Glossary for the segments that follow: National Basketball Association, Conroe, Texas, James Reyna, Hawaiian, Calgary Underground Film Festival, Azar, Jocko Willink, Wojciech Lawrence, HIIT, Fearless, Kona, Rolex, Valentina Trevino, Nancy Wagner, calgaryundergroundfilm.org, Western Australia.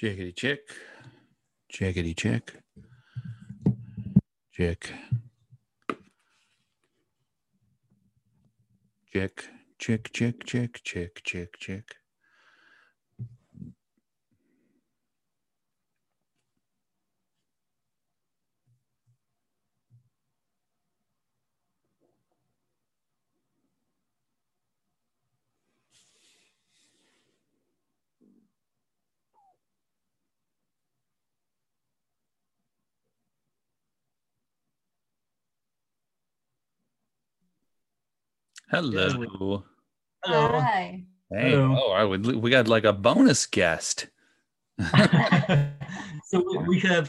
Chickity chick, chickity chick, chick, chick, chick, chick, chick, chick, chick, chick. Hello. Hello. Hi. Hey. Hello. Oh, we got like a bonus guest. So we have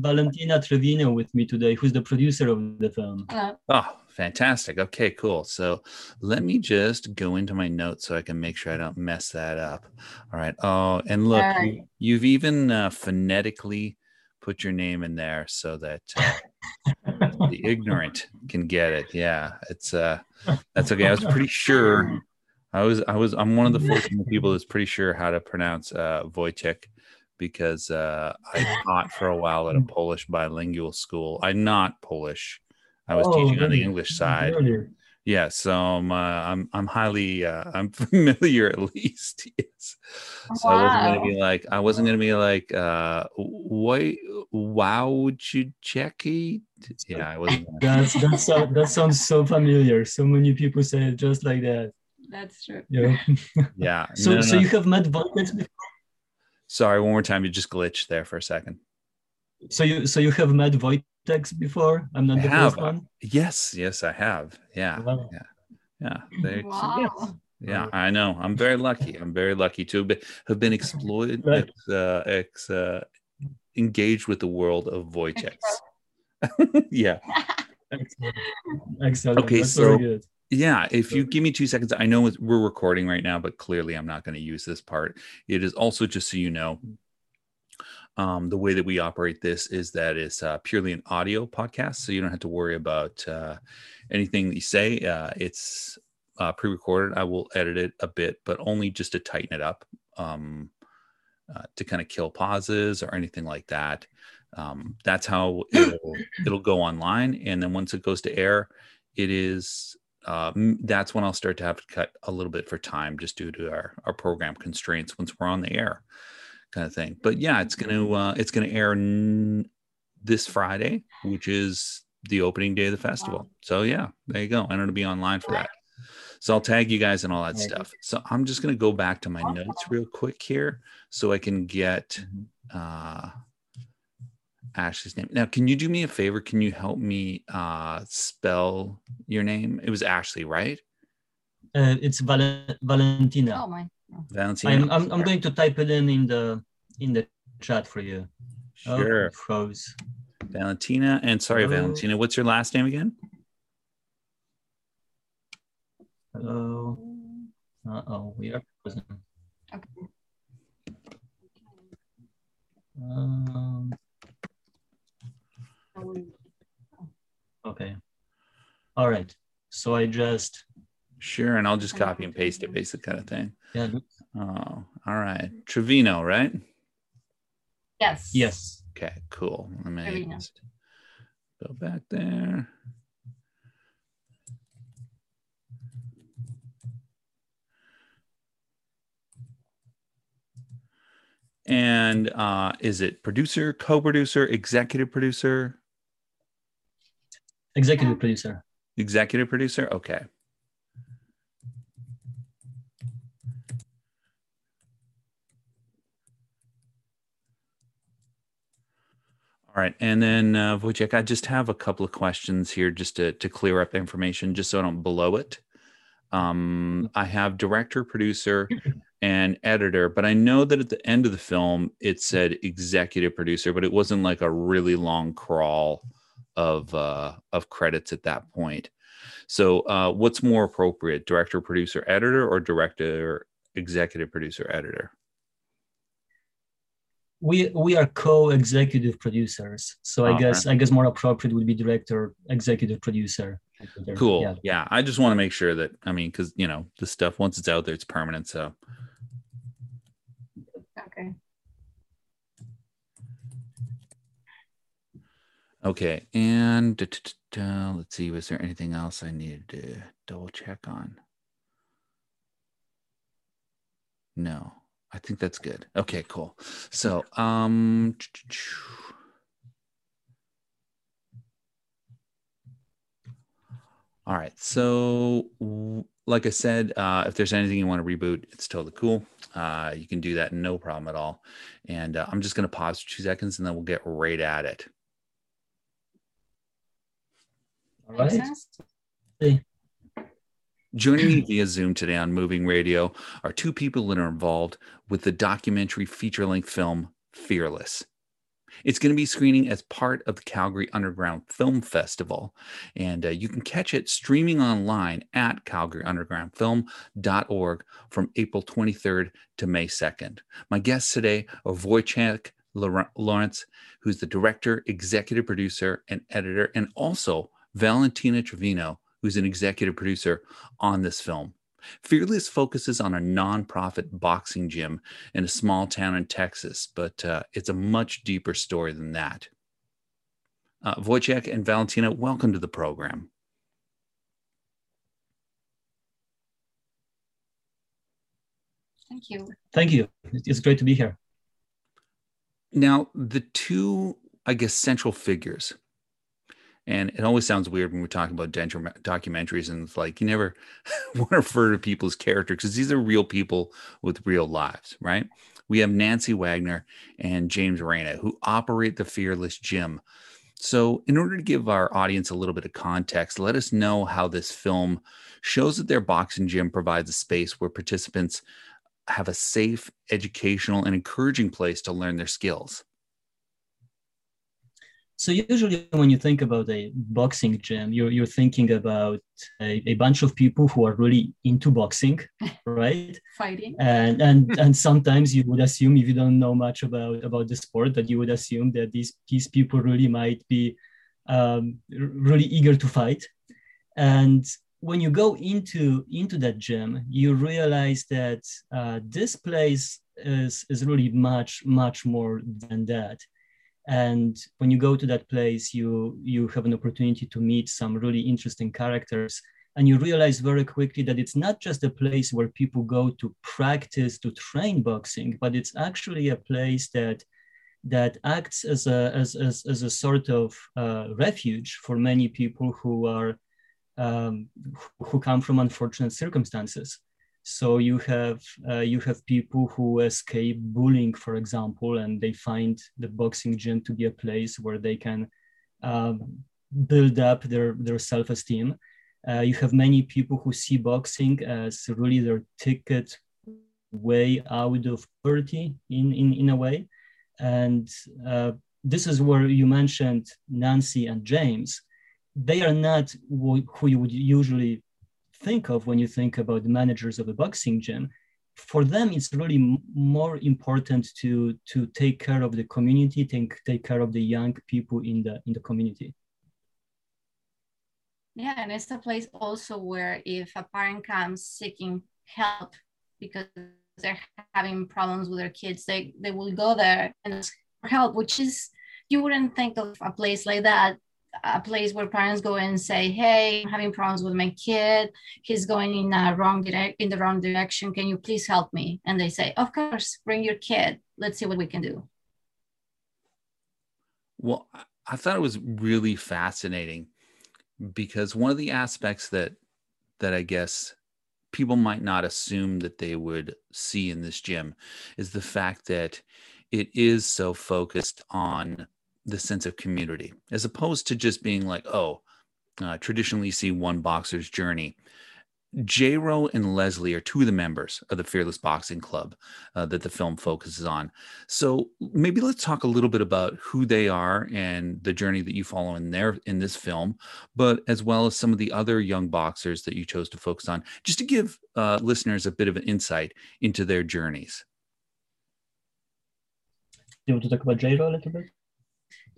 Valentina Trevino with me today, who's the producer of the film. Hello. Oh, fantastic. Okay, cool. So let me just go into my notes so I can make sure I don't mess that up. All right. Oh, and look, you've even phonetically put your name in there so that the ignorant can get it. Yeah, it's that's okay. I was pretty sure. I'm one of the fortunate people that's pretty sure how to pronounce Wojciech, because I taught for a while at a Polish bilingual school. I'm not Polish. I was teaching on the English side. Yeah, so I'm highly I'm familiar, at least. Yes. So wow. I wasn't gonna be like wow, would you check it? Yeah, I wasn't. That sounds so familiar. So many people say it just like that. That's true. Yeah. Yeah. So you have met Wojciech before? Sorry, one more time. You just glitched there for a second. So you have met Wojciech before? I'm not the first one. Yes, I have. Yeah, wow. Yeah. Wow. Yes. Yeah, I know. I'm very lucky. I'm very lucky to have been exploited, right. Engaged with the world of Wojciech. Yeah. Excellent. Okay, that's so good. Yeah, if you give me 2 seconds, I know we're recording right now, but clearly I'm not going to use this part. It is also, just so you know, the way that we operate this is that it's purely an audio podcast, so you don't have to worry about anything that you say. It's pre-recorded. I will edit it a bit, but only just to tighten it up, to kind of kill pauses or anything like that. That's how it'll go online, and then once it goes to air, it is that's when I'll start to have to cut a little bit for time, just due to our program constraints once we're on the air. Kind of thing. But yeah, it's gonna air this Friday, which is the opening day of the festival. Wow. So yeah, there you go. And it'll be online for that. So I'll tag you guys and all that stuff. So I'm just gonna go back to my notes real quick here, so I can get Ashley's name. Now, can you do me a favor? Can you help me spell your name? It was Ashley, right? It's Valentina. Oh my. Valentina. I'm going to type it in the chat for you. Sure. Froze. Valentina, and sorry, Valentina, what's your last name again? Hello. We are frozen. Okay. Okay. All right. So I just. Sure, and I'll just copy and paste it, basic kind of thing. Yeah. Oh, all right. Trevino, right? Yes. Yes. Okay, cool. Let me just go back there. And is it producer, co-producer, executive producer? Executive producer. Executive producer? Okay. All right, and then Wojciech, I just have a couple of questions here just to clear up information, just so I don't blow it. I have director, producer, and editor, but I know that at the end of the film, it said executive producer, but it wasn't like a really long crawl of credits at that point. So what's more appropriate, director, producer, editor, or director, executive producer, editor? We are co-executive producers, so I guess more appropriate would be director, executive producer. Cool. Yeah. I just want to make sure that, I mean, because you know the stuff, once it's out there, it's permanent. So. Okay. Okay, and let's see, was there anything else I needed to double check on? No, I think that's good. Okay, cool. So, all right, so like I said, if there's anything you want to reboot, it's totally cool. You can do that, no problem at all. And I'm just going to pause for 2 seconds and then we'll get right at it. All right. Hey. Joining me via Zoom today on Moving Radio are two people that are involved with the documentary feature-length film Fearless. It's going to be screening as part of the Calgary Underground Film Festival, and you can catch it streaming online at calgaryundergroundfilm.org from April 23rd to May 2nd. My guests today are Wojciech Lawrence, who's the director, executive producer, and editor, and also Valentina Trevino, who's an executive producer on this film. Fearless focuses on a nonprofit boxing gym in a small town in Texas, but it's a much deeper story than that. Wojciech and Valentina, welcome to the program. Thank you. Thank you. It's great to be here. Now, the two, I guess, central figures, and it always sounds weird when we're talking about documentaries and it's like, you never want to refer to people as characters because these are real people with real lives, right? We have Nancy Wagner and James Reyna, who operate the Fearless Gym. So in order to give our audience a little bit of context, let us know how this film shows that their boxing gym provides a space where participants have a safe, educational, and encouraging place to learn their skills. So usually when you think about a boxing gym, you're thinking about a bunch of people who are really into boxing, right? Fighting. And sometimes you would assume, if you don't know much about the sport, that you would assume that these people really might be really eager to fight. And when you go into that gym, you realize that this place is really much, much more than that. And when you go to that place, you have an opportunity to meet some really interesting characters. And you realize very quickly that it's not just a place where people go to practice, to train boxing, but it's actually a place that acts as a sort of refuge for many people who are who come from unfortunate circumstances. So you have people who escape bullying, for example, and they find the boxing gym to be a place where they can build up their self-esteem. You have many people who see boxing as really their ticket way out of poverty in a way. And this is where you mentioned Nancy and James. They are not who you would usually think of when you think about the managers of a boxing gym. For them, it's really more important to take care of the community, take care of the young people in the community. Yeah, and it's a place also where if a parent comes seeking help because they're having problems with their kids, they will go there and ask for help, which is, you wouldn't think of a place like that. A place where parents go and say, "Hey, I'm having problems with my kid. He's going in the wrong direction. Can you please help me?" And they say, "Of course, bring your kid. Let's see what we can do." Well, I thought it was really fascinating because one of the aspects that I guess people might not assume that they would see in this gym is the fact that it is so focused on the sense of community, as opposed to just being like, traditionally you see one boxer's journey. J-Row and Leslie are two of the members of the Fearless Boxing Club that the film focuses on. So maybe let's talk a little bit about who they are and the journey that you follow in this film, but as well as some of the other young boxers that you chose to focus on, just to give listeners a bit of an insight into their journeys. Do you want to talk about J-Row a little bit?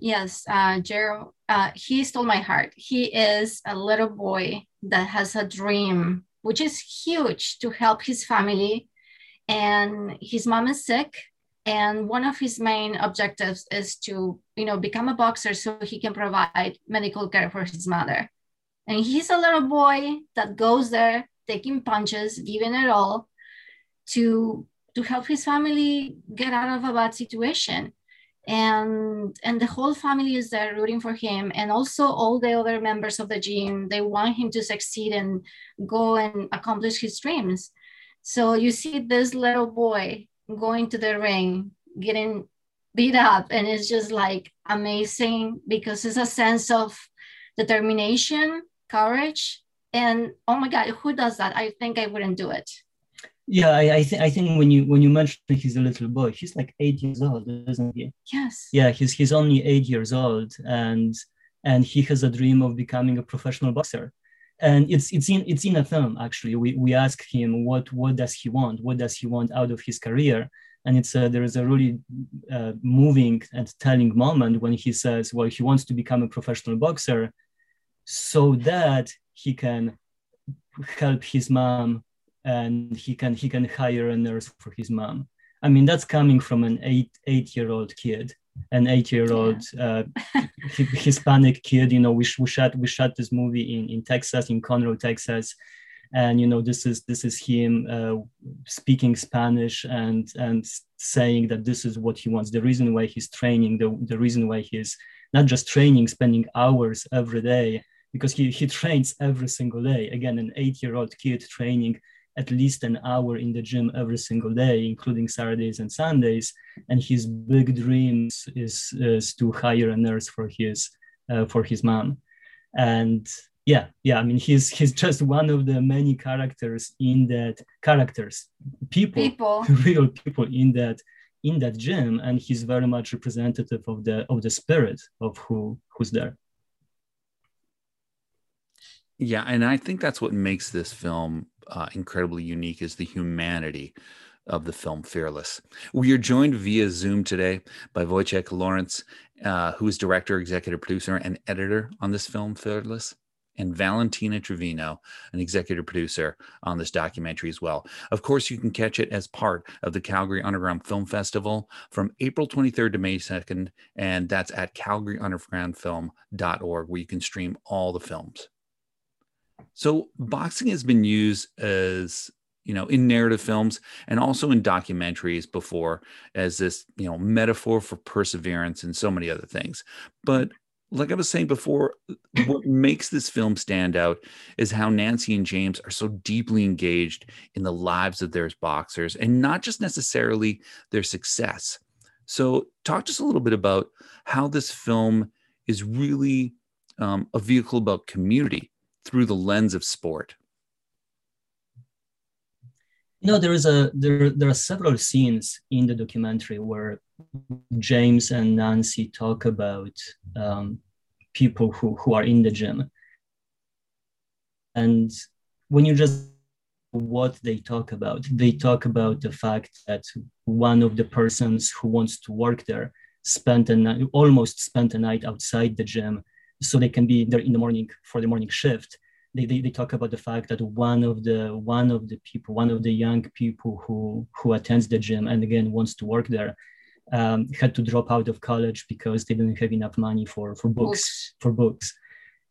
Yes, Gerald, he stole my heart. He is a little boy that has a dream, which is huge, to help his family. And his mom is sick And one of his main objectives is to, become a boxer so he can provide medical care for his mother. And he's a little boy that goes there, taking punches, giving it all to help his family get out of a bad situation. And the whole family is there rooting for him. And also all the other members of the gym, they want him to succeed and go and accomplish his dreams. So you see this little boy going to the ring, getting beat up. And it's just like amazing because it's a sense of determination, courage. And oh my God, who does that? I think I wouldn't do it. Yeah, I think when you mentioned he's a little boy, he's like 8 years old, isn't he? Yes. Yeah, he's only 8 years old, and he has a dream of becoming a professional boxer, and it's in a film actually. We ask him what does he want? What does he want out of his career? And there is a really moving and telling moment when he says, well, he wants to become a professional boxer, so that he can help his mom. And he can hire a nurse for his mom. I mean, that's coming from an eight-year-old kid, an eight-year-old Hispanic kid. We shot this movie in Texas, in Conroe, Texas, and this is him speaking Spanish and saying that this is what he wants. The reason why he's training, the reason why he's not just training, spending hours every day, because he trains every single day. Again, an eight-year-old kid training at least an hour in the gym every single day, including Saturdays and Sundays. And his big dream is to hire a nurse for his mom. And yeah. I mean, he's just one of the many people, real people in that gym. And he's very much representative of the spirit of who's there. Yeah, and I think that's what makes this film incredibly unique is the humanity of the film Fearless. We are joined via Zoom today by Wojciech Lawrence, who is director, executive producer, and editor on this film Fearless, and Valentina Trevino, an executive producer on this documentary as well. Of course, you can catch it as part of the Calgary Underground Film Festival from April 23rd to May 2nd, and that's at calgaryundergroundfilm.org, where you can stream all the films. So boxing has been used as, in narrative films and also in documentaries before as this, metaphor for perseverance and so many other things. But like I was saying before, what makes this film stand out is how Nancy and James are so deeply engaged in the lives of their boxers and not just necessarily their success. So talk to us a little bit about how this film is really a vehicle about community through the lens of sport. There are several scenes in the documentary where James and Nancy talk about people who are in the gym. And when you just what they talk about the fact that one of the persons who wants to work there spent a night outside the gym so they can be there in the morning for the morning shift. They talk about the fact that one of the young people who attends the gym and again wants to work there had to drop out of college because they didn't have enough money for books.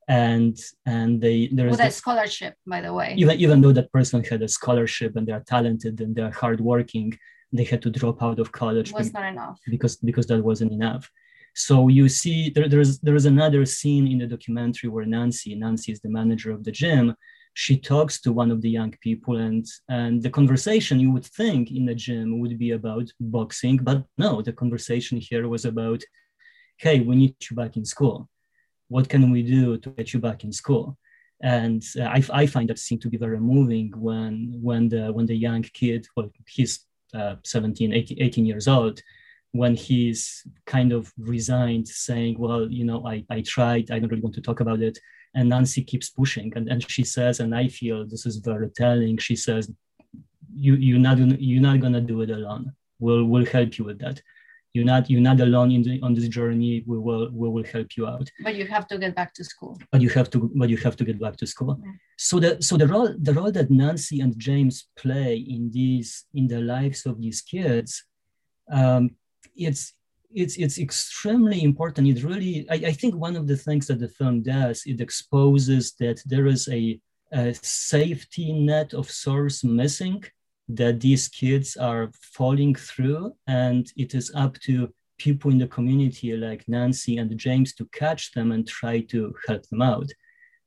And there is a scholarship, by the way. Even though that person had a scholarship and they are talented and they are hardworking, they had to drop out of college. It was not enough because that wasn't enough. So you see, there is another scene in the documentary where Nancy is the manager of the gym. She talks to one of the young people and the conversation you would think in the gym would be about boxing, but no, the conversation here was about, hey, we need you back in school. What can we do to get you back in school? And I find that scene to be very moving when the young kid, well, he's 18 years old, when he's kind of resigned saying, well, I tried, I don't really want to talk about it. And Nancy keeps pushing. And she says, and I feel this is very telling, she says, you're not gonna do it alone. We'll help you with that. You're not alone on this journey. We will help you out. But you have to get back to school. But you have to get back to school. Yeah. So the role that Nancy and James play in the lives of these kids It's extremely important. It really, I think one of the things that the film does, it exposes that there is a safety net of sorts missing that these kids are falling through, and it is up to people in the community like Nancy and James to catch them and try to help them out.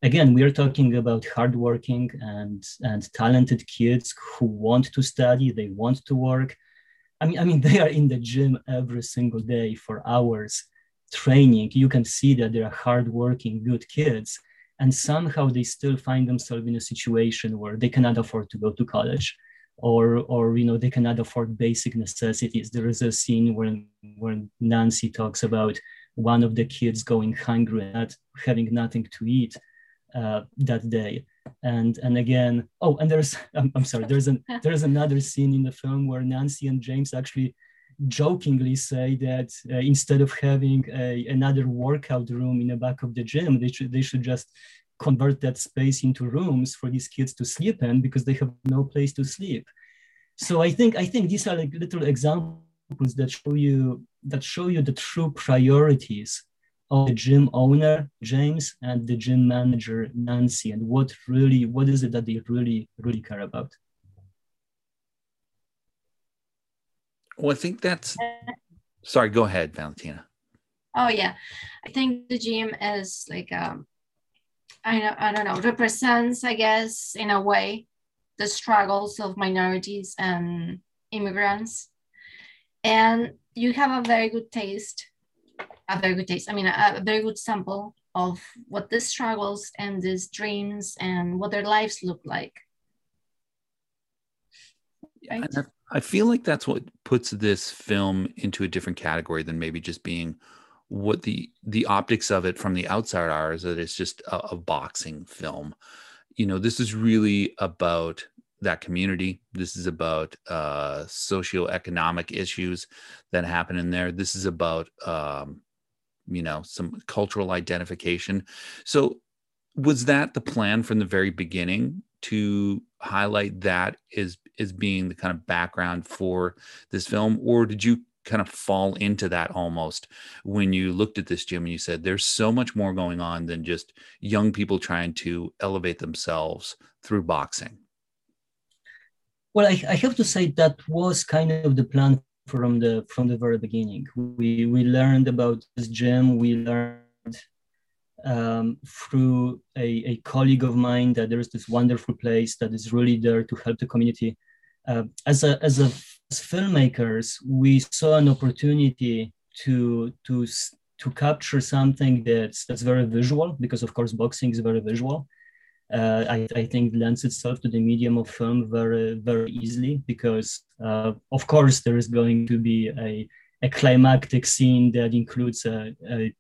Again, we are talking about hardworking and talented kids who want to study, they want to work. I mean, they are in the gym every single day for hours training. You can see that they are hardworking, good kids, and somehow they still find themselves in a situation where they cannot afford to go to college, or you know, they cannot afford basic necessities. There is a scene when Nancy talks about one of the kids going hungry and not having nothing to eat that day. And again, there's another scene in the film where Nancy and James actually jokingly say that instead of having another workout room in the back of the gym, they should just convert that space into rooms for these kids to sleep in, because they have no place to sleep. So I think these are like little examples that show you the true priorities of the gym owner, James, and the gym manager, Nancy, and what is it that they really, really care about? Well, I think that's, sorry, go ahead, Valentina. Oh yeah, I think the gym is like, represents, I guess, in a way, the struggles of minorities and immigrants. And you have a very good sample of what these struggles and these dreams and what their lives look like. Right? I feel like that's what puts this film into a different category than maybe just being what the optics of it from the outside are, is that it's just a boxing film. You know, this is really about that community. This is about socioeconomic issues that happen in there. This is about, some cultural identification. So was that the plan from the very beginning, to highlight that as being the kind of background for this film? Or did you kind of fall into that almost when you looked at this gym and you said, there's so much more going on than just young people trying to elevate themselves through boxing? Well, I have to say that was kind of the plan from the very beginning. We learned about this gym. We learned through a colleague of mine that there is this wonderful place that is really there to help the community. As filmmakers, we saw an opportunity to capture something that's very visual, because of course boxing is very visual. I think lends itself to the medium of film very, very easily, because of course there is going to be a climactic scene that includes a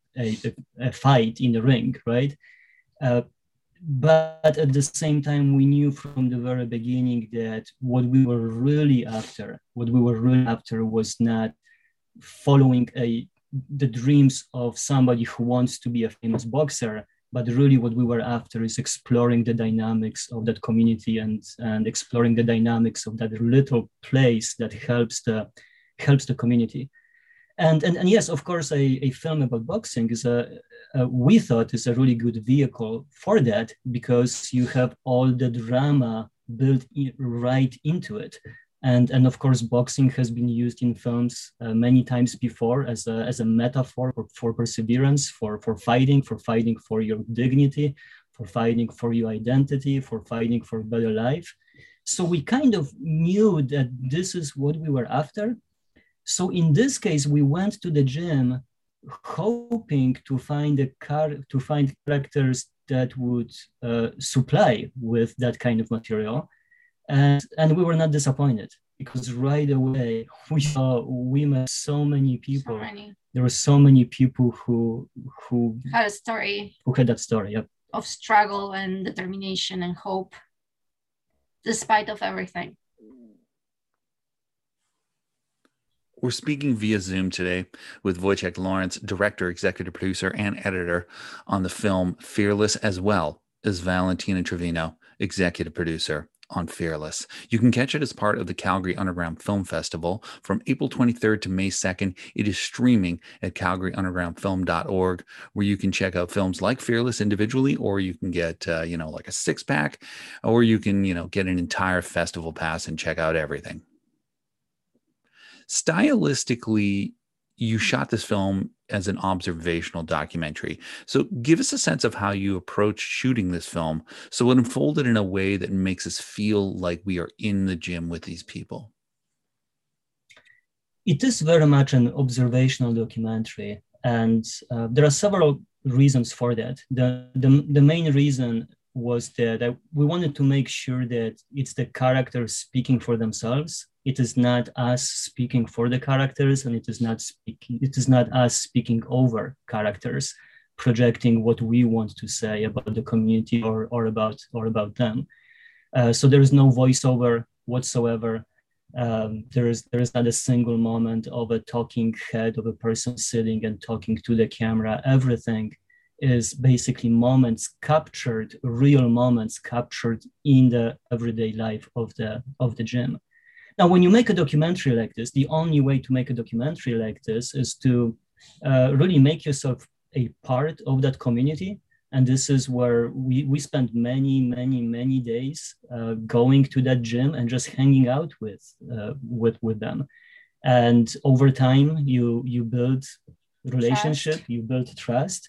fight in the ring, right? But at the same time, we knew from the very beginning that what we were really after was not following the dreams of somebody who wants to be a famous boxer, but really what we were after is exploring the dynamics of that community and exploring the dynamics of that little place that helps the community. And yes, of course, a film about boxing is we thought is a really good vehicle for that, because you have all the drama built right into it. And of course, boxing has been used in films many times before as a metaphor for perseverance, for fighting for your dignity, for fighting for your identity, for fighting for a better life. So we kind of knew that this is what we were after. So in this case, we went to the gym hoping to find characters that would supply with that kind of material. And we were not disappointed, because right away we met so many people. There were so many people who had a story. Who had that story, yeah. Of struggle and determination and hope, despite of everything. We're speaking via Zoom today with Wojciech Lawrence, director, executive producer, and editor on the film Fearless, as well as Valentina Trevino, executive producer on Fearless. You can catch it as part of the Calgary Underground Film Festival from April 23rd to May 2nd. It is streaming at calgaryundergroundfilm.org, where you can check out films like Fearless individually, or you can get, like a 6-pack, or you can, get an entire festival pass and check out everything. Stylistically, you shot this film as an observational documentary. So give us a sense of how you approached shooting this film so it unfolded in a way that makes us feel like we are in the gym with these people. It is very much an observational documentary, and there are several reasons for that. The main reason was that we wanted to make sure that it's the characters speaking for themselves. It is not us speaking for the characters, and it is not us speaking over characters, projecting what we want to say about the community or about them. So there is no voiceover whatsoever. There is not a single moment of a talking head of a person sitting and talking to the camera. Everything is basically moments captured, real moments captured in the everyday life of the gym. Now, when you make a documentary like this, the only way to make a documentary like this is to really make yourself a part of that community. And this is where we spent many, many, many days going to that gym and just hanging out with them. And over time, you build relationship, you build trust.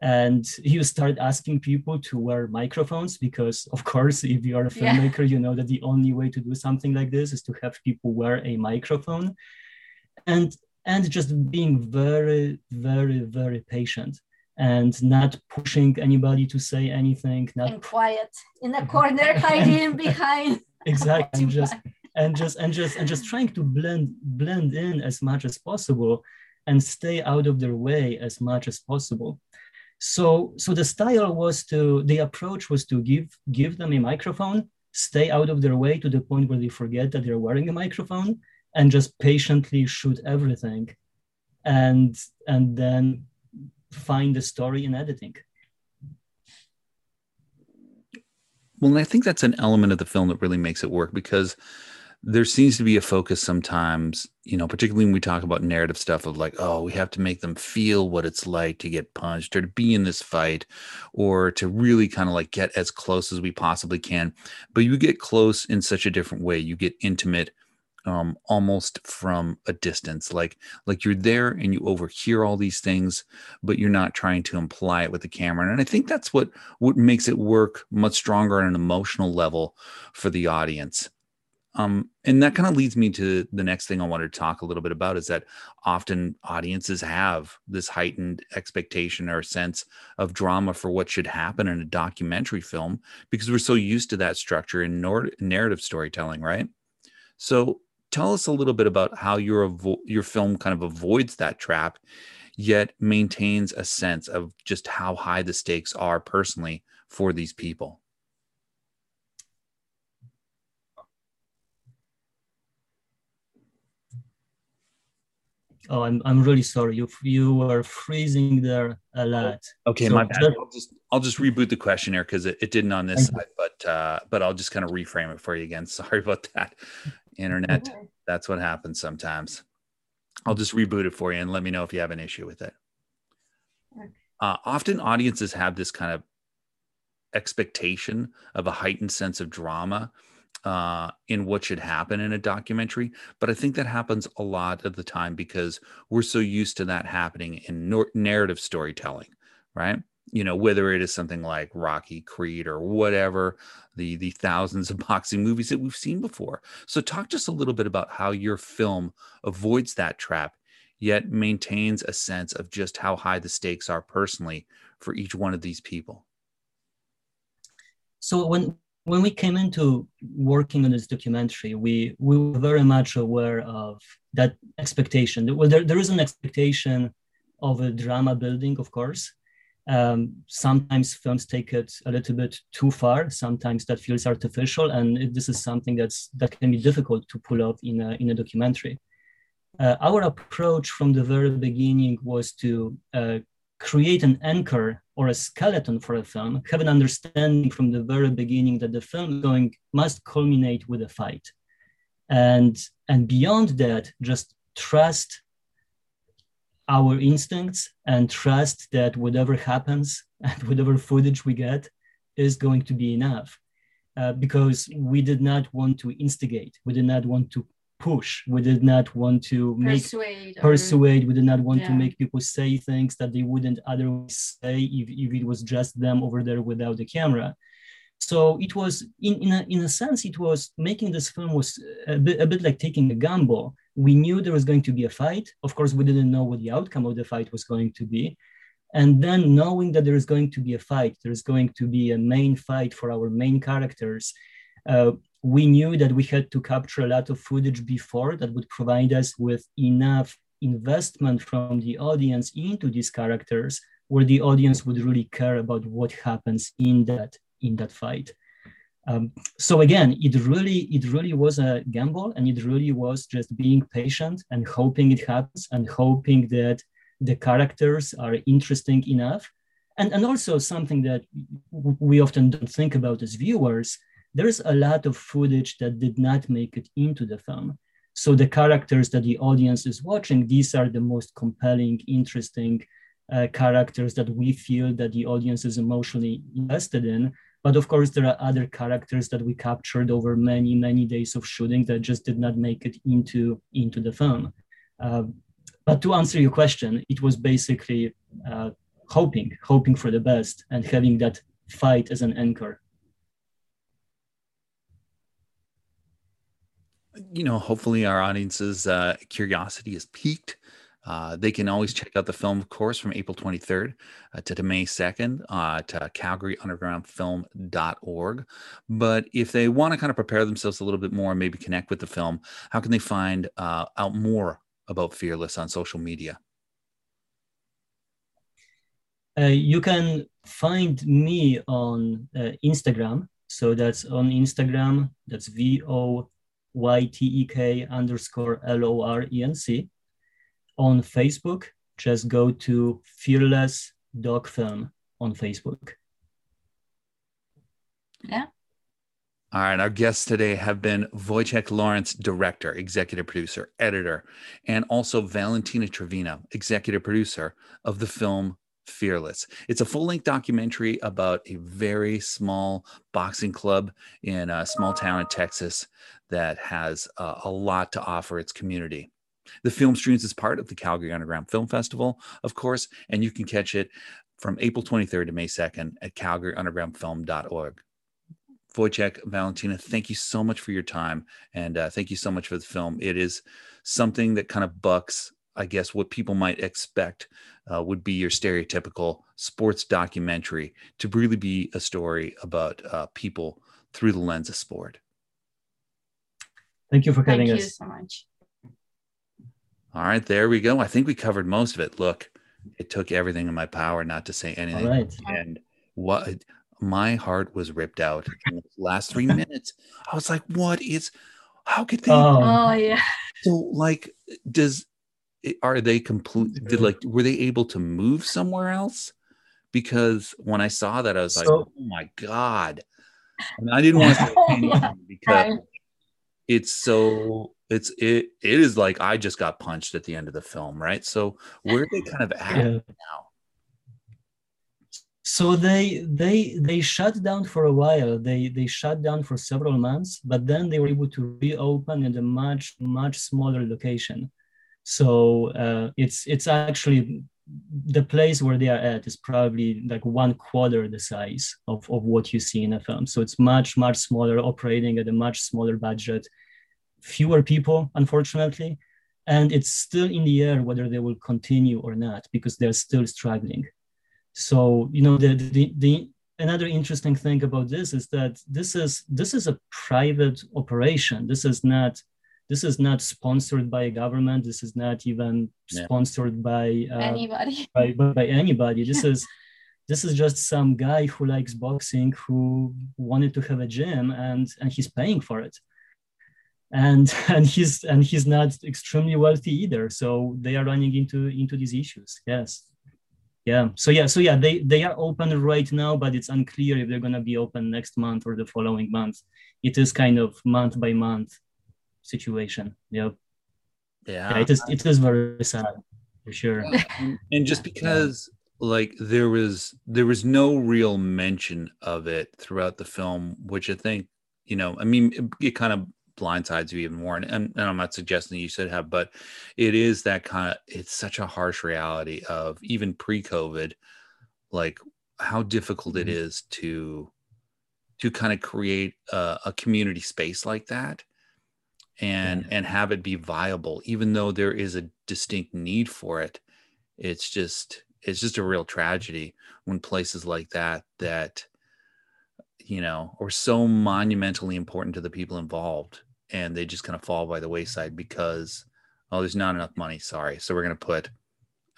And you start asking people to wear microphones because, of course, if you are a filmmaker, you know that the only way to do something like this is to have people wear a microphone. And just being very, very, very patient and not pushing anybody to say anything. And quiet in the corner, hiding behind. Exactly. and just trying to blend in as much as possible and stay out of their way as much as possible. So the approach was to give them a microphone, stay out of their way to the point where they forget that they're wearing a microphone, and just patiently shoot everything, and then find the story in editing. Well, and I think that's an element of the film that really makes it work, because there seems to be a focus sometimes, particularly when we talk about narrative stuff of like, oh, we have to make them feel what it's like to get punched or to be in this fight or to really kind of like get as close as we possibly can. But you get close in such a different way. You get intimate almost from a distance, like you're there and you overhear all these things, but you're not trying to imply it with the camera. And I think that's what makes it work much stronger on an emotional level for the audience. And that kind of leads me to the next thing I wanted to talk a little bit about, is that often audiences have this heightened expectation or sense of drama for what should happen in a documentary film, because we're so used to that structure in narrative storytelling, right? So tell us a little bit about how your film kind of avoids that trap, yet maintains a sense of just how high the stakes are personally for these people. Oh, I'm really sorry. You were freezing there a lot. Okay, so my bad. I'll just reboot the question here because it didn't on this side, but I'll just kind of reframe it for you again. Sorry about that. Internet, that's what happens sometimes. I'll just reboot it for you and let me know if you have an issue with it. Often audiences have this kind of expectation of a heightened sense of drama in what should happen in a documentary. But I think that happens a lot of the time because we're so used to that happening in narrative storytelling, right? Whether it is something like Rocky, Creed, or whatever, the thousands of boxing movies that we've seen before. So talk just a little bit about how your film avoids that trap, yet maintains a sense of just how high the stakes are personally for each one of these people. So when we came into working on this documentary, we were very much aware of that expectation. Well, there is an expectation of a drama building, of course. Sometimes films take it a little bit too far. Sometimes that feels artificial, and this is something that can be difficult to pull off in a documentary. Our approach from the very beginning was to create an anchor or a skeleton for a film, have an understanding from the very beginning that the film going must culminate with a fight. And beyond that, just trust our instincts and trust that whatever happens and whatever footage we get is going to be enough, because we did not want to instigate. We did not want to push. We did not want to persuade. We did not want to make people say things that they wouldn't otherwise say if it was just them over there without the camera. So it was, in a sense, it was making this film was a bit like taking a gamble. We knew there was going to be a fight. Of course, we didn't know what the outcome of the fight was going to be. And then knowing that there is going to be a fight, there is going to be a main fight for our main characters, we knew that we had to capture a lot of footage before that would provide us with enough investment from the audience into these characters where the audience would really care about what happens in that fight. So again, it really was a gamble, and it really was just being patient and hoping it happens and hoping that the characters are interesting enough. And also something that we often don't think about as viewers, there's a lot of footage that did not make it into the film. So the characters that the audience is watching, these are the most compelling, interesting characters that we feel that the audience is emotionally invested in. But of course, there are other characters that we captured over many, many days of shooting that just did not make it into the film. But to answer your question, it was basically hoping for the best and having that fight as an anchor. You know, hopefully our audience's curiosity is piqued. They can always check out the film, of course, from April 23rd to May 2nd to calgaryundergroundfilm.org. But if they want to kind of prepare themselves a little bit more and maybe connect with the film, how can they find out more about Fearless on social media? You can find me on Instagram. So that's on Instagram. That's VOYTEK_LORENC. On Facebook, just go to Fearless Doc Film on Facebook. Yeah. All right, our guests today have been Wojciech Lawrence, director, executive producer, editor, and also Valentina Trevino, executive producer of the film Fearless. It's a full-length documentary about a very small boxing club in a small town in Texas that has a lot to offer its community. The film streams as part of the Calgary Underground Film Festival, of course, and you can catch it from April 23rd to May 2nd at calgaryundergroundfilm.org. Wojciech, Valentina, thank you so much for your time, and thank you so much for the film. It is something that kind of bucks, I guess, what people might expect would be your stereotypical sports documentary to really be a story about people through the lens of sport. Thank you for having us. Thank you so much. All right, there we go. I think we covered most of it. Look, it took everything in my power not to say anything. All right. And what... my heart was ripped out in the last 3 minutes. I was like, what is, how could they? Oh yeah. So like, are they complete? Were they able to move somewhere else? Because when I saw that, I was like, oh my God. And I didn't want to say anything because it is like, I just got punched at the end of the film. Right. So where are they kind of at now? So they shut down for a while. They shut down for several months, but then they were able to reopen in a much, much smaller location. So it's actually, the place where they are at is probably like 1/4 the size of what you see in a film. So it's much, much smaller, operating at a much smaller budget, fewer people, unfortunately. And it's still in the air whether they will continue or not, because they're still struggling. So, you know, the another interesting thing about this is that this is a private operation. This is not sponsored by a government. This is not even sponsored by anybody. By anybody. This is just some guy who likes boxing, who wanted to have a gym, and he's paying for it. And he's not extremely wealthy either. So they are running into these issues. Yes. So they are open right now, but it's unclear if they're going to be open next month or the following month. It is kind of month by month situation. It is very sad for sure. And just because like there was no real mention of it throughout the film, which I think, you know, I mean, it kind of blindsides you even more. And I'm not suggesting you should have, but it is that kind of, it's such a harsh reality of even pre-COVID, like how difficult it is to kind of create a community space like that and have it be viable, even though there is a distinct need for it. It's just a real tragedy when places like that, you know, are so monumentally important to the people involved and they just kind of fall by the wayside because, oh, there's not enough money. Sorry. So we're going to put,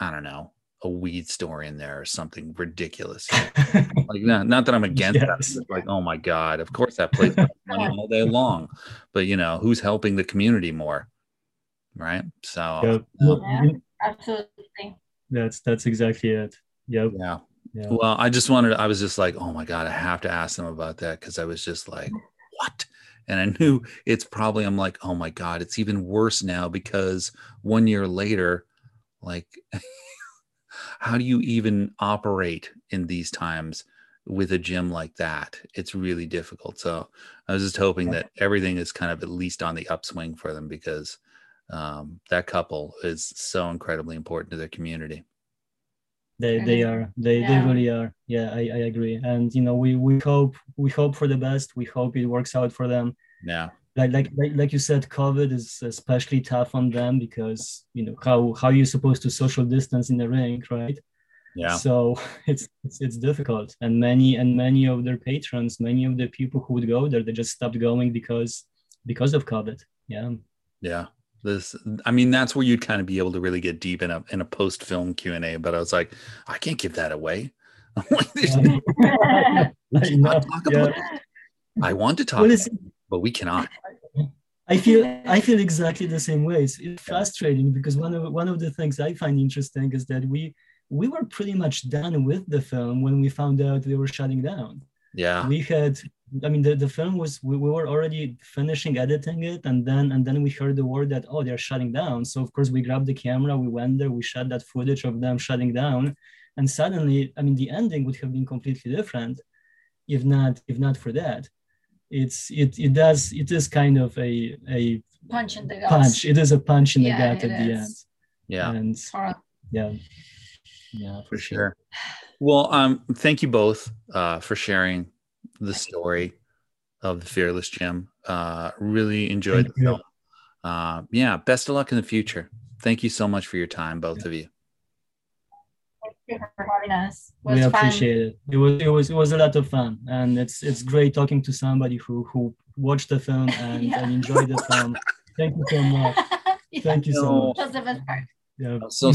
I don't know, a weed store in there or something ridiculous. Like, not that I'm against that. Like, oh my God, of course that place makes money all day long, but you know, who's helping the community more? Right. So absolutely. That's exactly it. Yep. Yeah. Yeah. Well, I was just like, oh my God, I have to ask them about that. Cause I was just like, what? And I knew it's probably, I'm like, oh my God, it's even worse now because 1 year later, like how do you even operate in these times with a gym like that? It's really difficult. So I was just hoping that everything is kind of at least on the upswing for them because that couple is so incredibly important to their community. They really are. Yeah, I agree. And you know, we hope for the best. We hope it works out for them. Yeah. Like you said, COVID is especially tough on them because you know how you're supposed to social distance in the ring, right? Yeah. So it's difficult. And many of their patrons, many of the people who would go there, they just stopped going because of COVID. Yeah. Yeah. That's where you'd kind of be able to really get deep in a post-film Q&A, but I was like, I can't give that away. I'm like, I want to talk about it, but we cannot. I feel exactly the same way. It's frustrating because one of the things I find interesting is that we were pretty much done with the film when we found out they were shutting down. Yeah. The film was, we were already finishing editing it. And then we heard the word that, oh, they're shutting down. So of course we grabbed the camera, we went there, we shot that footage of them shutting down. And suddenly, the ending would have been completely different if not for that. It is kind of a punch in the gut. It is a punch in the gut at the end. Yeah. And yeah, for sure. Well, thank you both for sharing the story of the Fearless Gym. Really enjoyed the film. Best of luck in the future. Thank you so much for your time, both of you. Thank you for having us. We appreciate it. It was a lot of fun, and it's great talking to somebody who watched the film and, and enjoyed the film. Thank you so much. Thank you so much. That was the best part. Yeah. So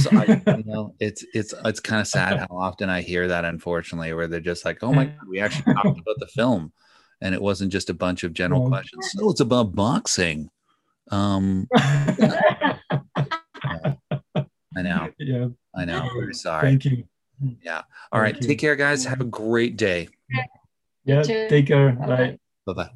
it's kind of sad how often I hear that, unfortunately, where they're just like, oh my God, we actually talked about the film and it wasn't just a bunch of general questions. No, it's about boxing. I know. Very sorry. Thank you. Yeah. All right. Take care, guys. Have a great day. Yeah. Take care. Bye. Bye-bye.